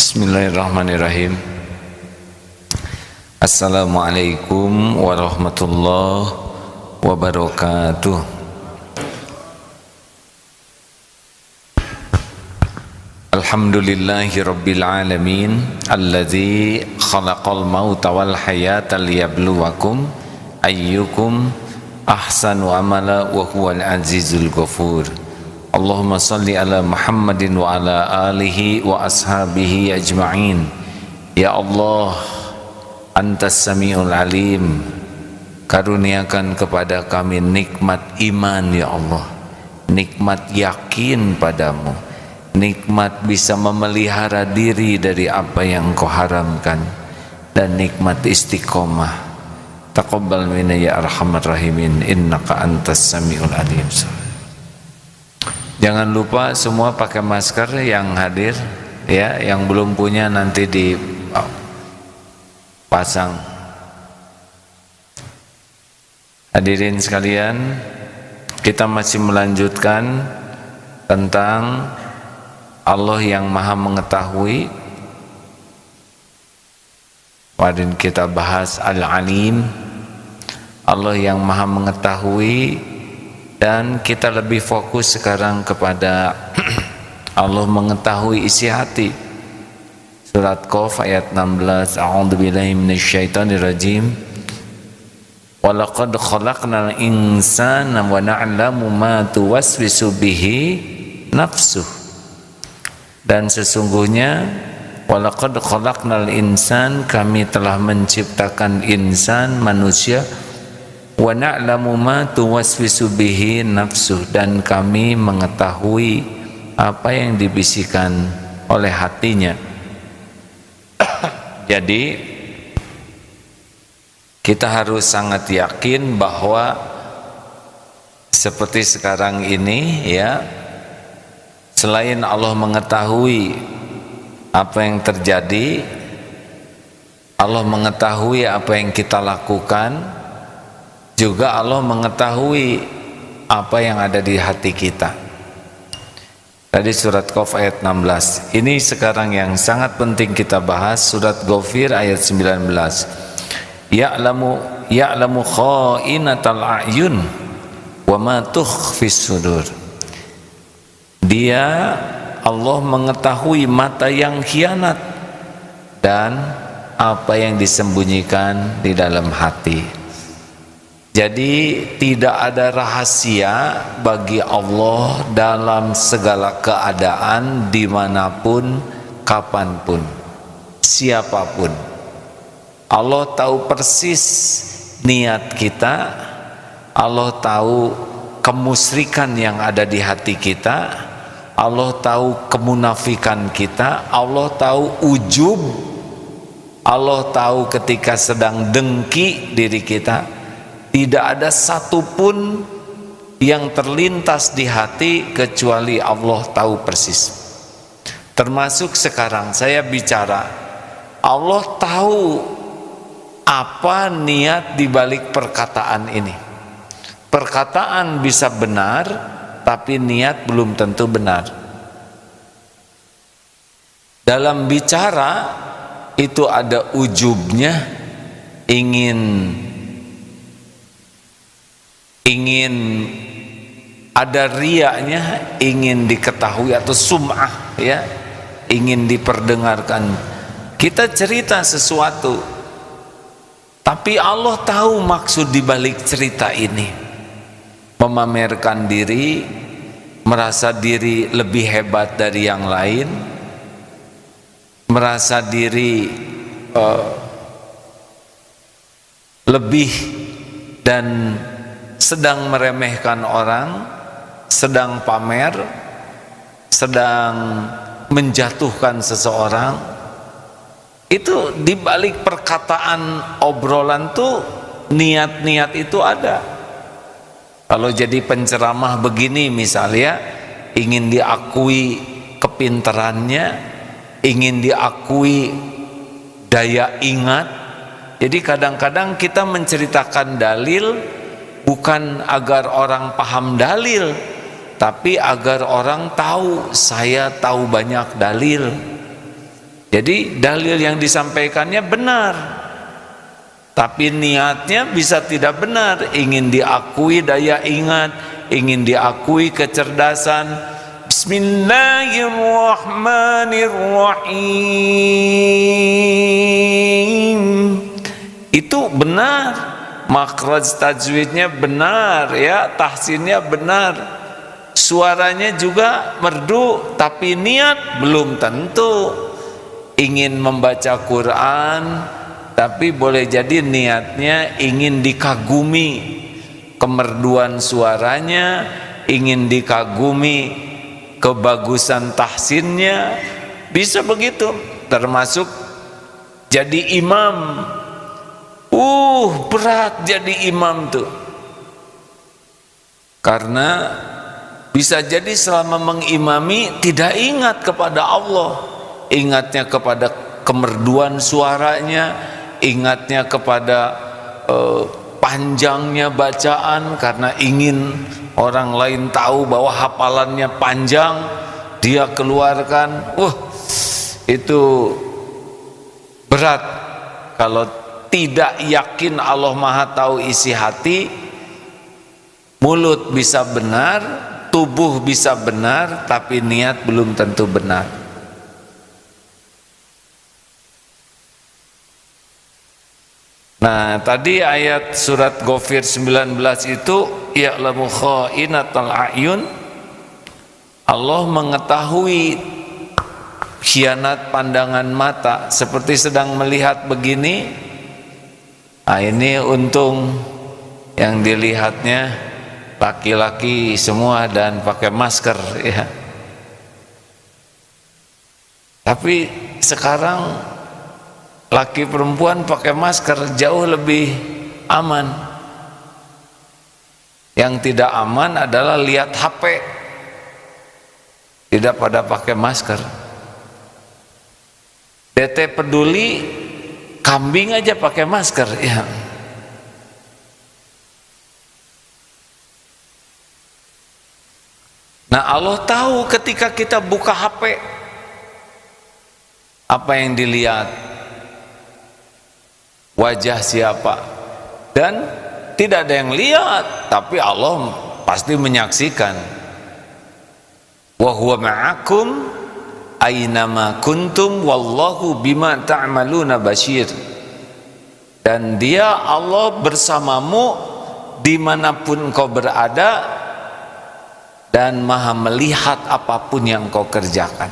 Bismillahirrahmanirrahim. Assalamualaikum warahmatullahi wabarakatuh. Alhamdulillahirabbil alamin allazi khalaqal mauta wal hayata liyabluwakum ayyukum ahsanu amala wa huwal azizul ghafur. Allahumma salli ala Muhammadin wa ala alihi wa ashabihi ajma'in. Ya Allah, Antas Samiul Alim, karuniakan kepada kami nikmat iman, ya Allah, nikmat yakin padamu, nikmat bisa memelihara diri dari apa yang kau haramkan, dan nikmat istiqomah. Taqabbal minna ya arhamar rahimin, innaka Antas Samiul Alim. Jangan lupa semua pakai masker yang hadir ya, yang belum punya nanti dipasang. Hadirin sekalian, kita masih melanjutkan tentang Allah yang Maha Mengetahui. Kemarin kita bahas Al-Alim, Allah yang Maha Mengetahui. Dan kita lebih fokus sekarang kepada Allah mengetahui isi hati. Surat Qaf ayat 16. A'udzubillahi minasyaitonirrajim. Walaqad khalaqnal insana wa na'lamu ma tuwaswisu bihi nafsuh. Dan sesungguhnya walaqad khalaqnal insan, kami telah menciptakan insan, manusia, wa na'lamu ma tuwaswisu bihi nafsuh, dan kami mengetahui apa yang dibisikkan oleh hatinya. Jadi kita harus sangat yakin bahwa seperti sekarang ini ya, selain Allah mengetahui apa yang terjadi, Allah mengetahui apa yang kita lakukan, juga Allah mengetahui apa yang ada di hati kita. Tadi surat Qaf ayat 16. Ini sekarang yang sangat penting kita bahas, surat Ghafir ayat 19. Ya'lamu kha'inatal a'yun wa ma tukhfis sudur. Dia Allah mengetahui mata yang khianat dan apa yang disembunyikan di dalam hati. Jadi tidak ada rahasia bagi Allah dalam segala keadaan, dimanapun, kapanpun, siapapun. Allah tahu persis niat kita, Allah tahu kemusyrikan yang ada di hati kita, Allah tahu kemunafikan kita, Allah tahu ujub, Allah tahu ketika sedang dengki diri kita. Tidak ada satupun yang terlintas di hati kecuali Allah tahu persis. Termasuk sekarang saya bicara, Allah tahu apa niat dibalik perkataan ini. Perkataan bisa benar, tapi niat belum tentu benar. Dalam bicara itu ada ujubnya, ingin ada riaknya, ingin diketahui atau sum'ah ya, ingin diperdengarkan. Kita cerita sesuatu, tapi Allah tahu maksud dibalik cerita ini. Memamerkan diri, merasa diri lebih hebat dari yang lain, merasa diri lebih, dan sedang meremehkan orang, sedang pamer, sedang menjatuhkan seseorang. Itu dibalik perkataan, obrolan tuh niat-niat itu ada. Kalau jadi penceramah begini misalnya, ingin diakui kepintarannya, ingin diakui daya ingat. Jadi kadang-kadang kita menceritakan dalil bukan agar orang paham dalil, tapi agar orang tahu saya tahu banyak dalil. Jadi dalil yang disampaikannya benar, tapi niatnya bisa tidak benar, ingin diakui daya ingat, ingin diakui kecerdasan. Bismillahirrahmanirrahim, itu benar, makhraj tajwidnya benar, ya, tahsinnya benar, suaranya juga merdu, tapi niat belum tentu. Ingin membaca Quran, tapi boleh jadi niatnya ingin dikagumi kemerduan suaranya, ingin dikagumi kebagusan tahsinnya, bisa begitu. Termasuk jadi imam, berat jadi imam tuh, karena bisa jadi selama mengimami tidak ingat kepada Allah, ingatnya kepada kemerduan suaranya, ingatnya kepada panjangnya bacaan, karena ingin orang lain tahu bahwa hafalannya panjang, dia keluarkan. Itu berat. Kalau tidak yakin Allah Maha Tahu isi hati, mulut bisa benar, tubuh bisa benar, tapi niat belum tentu benar. Nah, tadi ayat surat Ghafir 19 itu ya'lamu kha'inatal a'yun, Allah mengetahui khianat pandangan mata, seperti sedang melihat begini. Nah, ini untung yang dilihatnya laki-laki semua dan pakai masker, ya. Tapi sekarang laki perempuan pakai masker jauh lebih aman. Yang tidak aman adalah lihat HP, tidak pada pakai masker. Dete peduli kambing aja pakai masker, ya. Nah, Allah tahu ketika kita buka HP apa yang dilihat, wajah siapa, dan tidak ada yang lihat, tapi Allah pasti menyaksikan. Wa huwa ma'akum aina ma kuntum wallahu bima ta'maluna basyir, dan dia Allah bersamamu dimanapun kau berada dan maha melihat apapun yang kau kerjakan.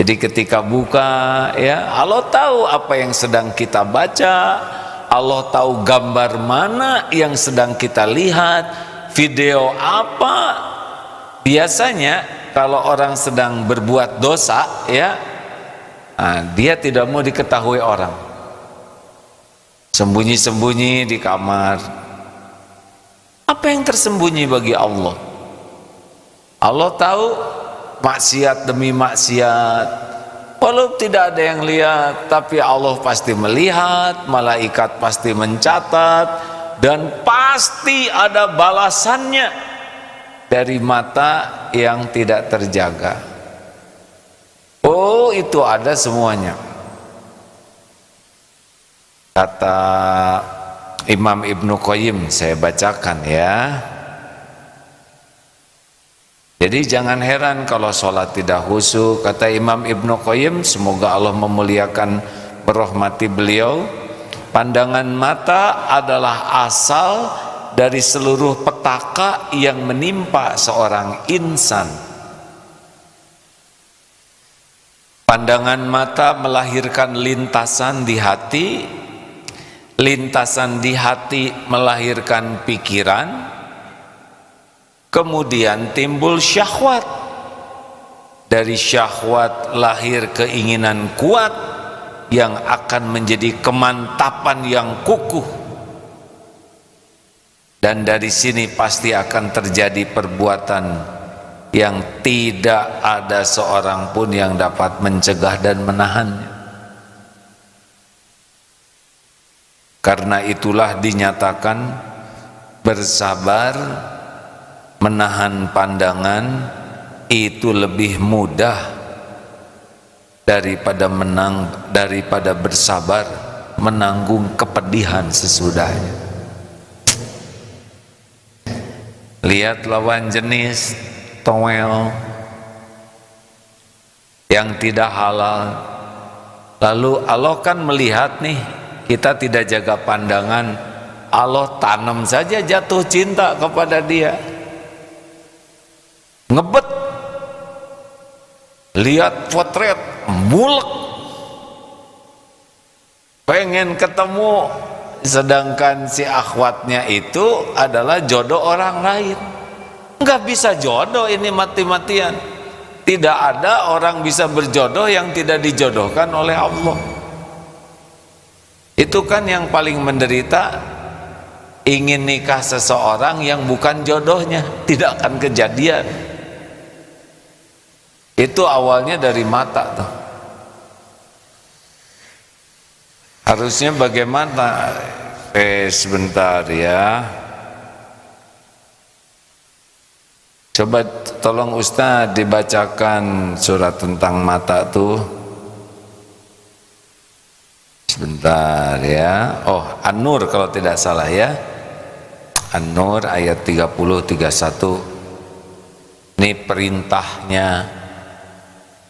Jadi ketika buka, ya, Allah tahu apa yang sedang kita baca, Allah tahu gambar mana yang sedang kita lihat, video apa. Biasanya kalau orang sedang berbuat dosa, ya, nah, dia tidak mau diketahui orang, sembunyi-sembunyi di kamar. Apa yang tersembunyi bagi Allah? Allah tahu maksiat demi maksiat, walau tidak ada yang lihat, tapi Allah pasti melihat, malaikat pasti mencatat, dan pasti ada balasannya dari mata yang tidak terjaga. Oh, itu ada semuanya. Kata Imam Ibnu Qayyim, saya bacakan, ya. Jadi jangan heran kalau sholat tidak khusyuk. Kata Imam Ibnu Qayyim, semoga Allah memuliakan merahmati beliau, pandangan mata adalah asal dari seluruh petaka yang menimpa seorang insan. Pandangan mata melahirkan lintasan di hati, lintasan di hati melahirkan pikiran, kemudian timbul syahwat, dari syahwat lahir keinginan kuat yang akan menjadi kemantapan yang kukuh, dan dari sini pasti akan terjadi perbuatan yang tidak ada seorang pun yang dapat mencegah dan menahannya. Karena itulah dinyatakan bersabar menahan pandangan itu lebih mudah daripada bersabar menanggung kepedihan sesudahnya. Lihat lawan jenis towel yang tidak halal, lalu Allah kan melihat nih, kita tidak jaga pandangan, Allah tanam saja jatuh cinta kepada dia. Ngebet, lihat potret, mulek, pengen ketemu, sedangkan si akhwatnya itu adalah jodoh orang lain. Nggak bisa jodoh ini mati-matian. Tidak ada orang bisa berjodoh yang tidak dijodohkan oleh Allah. Itu kan yang paling menderita, ingin nikah seseorang yang bukan jodohnya, tidak akan kejadian. Itu awalnya dari mata tuh. Harusnya bagaimana? Sebentar ya. Coba tolong Ustaz dibacakan surat tentang mata tuh. Sebentar ya. Oh, An-Nur kalau tidak salah ya. An-Nur ayat 30-31. Ini perintahnya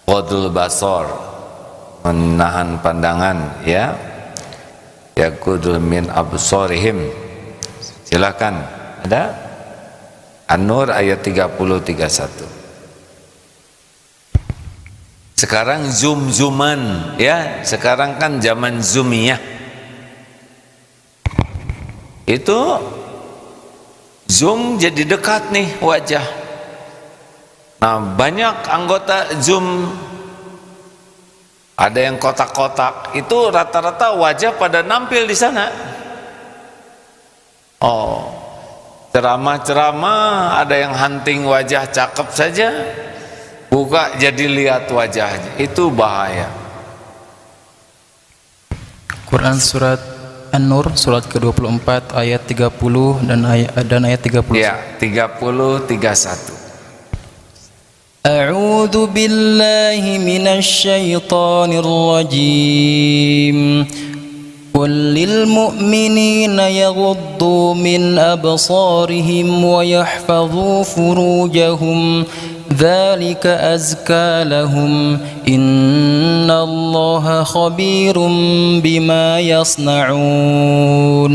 Qadul Basor, menahan pandangan ya. Yaqudul min absorihim. Silakan. Ada? An-Nur ayat 30-31. Sekarang zoom-zooman ya, sekarang kan zaman zoomiyah. Itu zoom jadi dekat nih wajah. Nah, banyak anggota zoom, ada yang kotak-kotak, itu rata-rata wajah pada nampil di sana. Oh, ceramah-ceramah ada yang hunting wajah cakep saja, buka jadi lihat wajahnya, itu bahaya. Quran surat An-Nur surat ke-24 ayat 30 dan ayat 30. Ya, 30-31. A'udzu billahi minasy syaithanir rajim. قل للمؤمنين يغضوا من أبصارهم ويحفظوا فروجهم ذلك أزكى لهم إن الله خبير بما يصنعون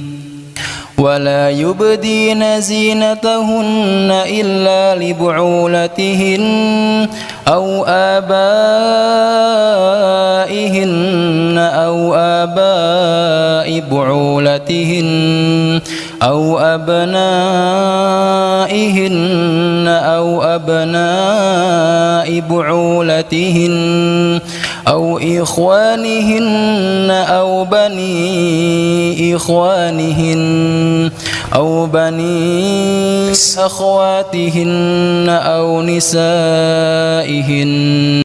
ولا يبدين زينتهن إلا لبعولتهن أو آبائهن أو آباء بعولتهن أو أبنائهن أو أبناء بعولتهن أو إخوانهن أو بني إخوانهن أو بني أخواتهن أو نسائهن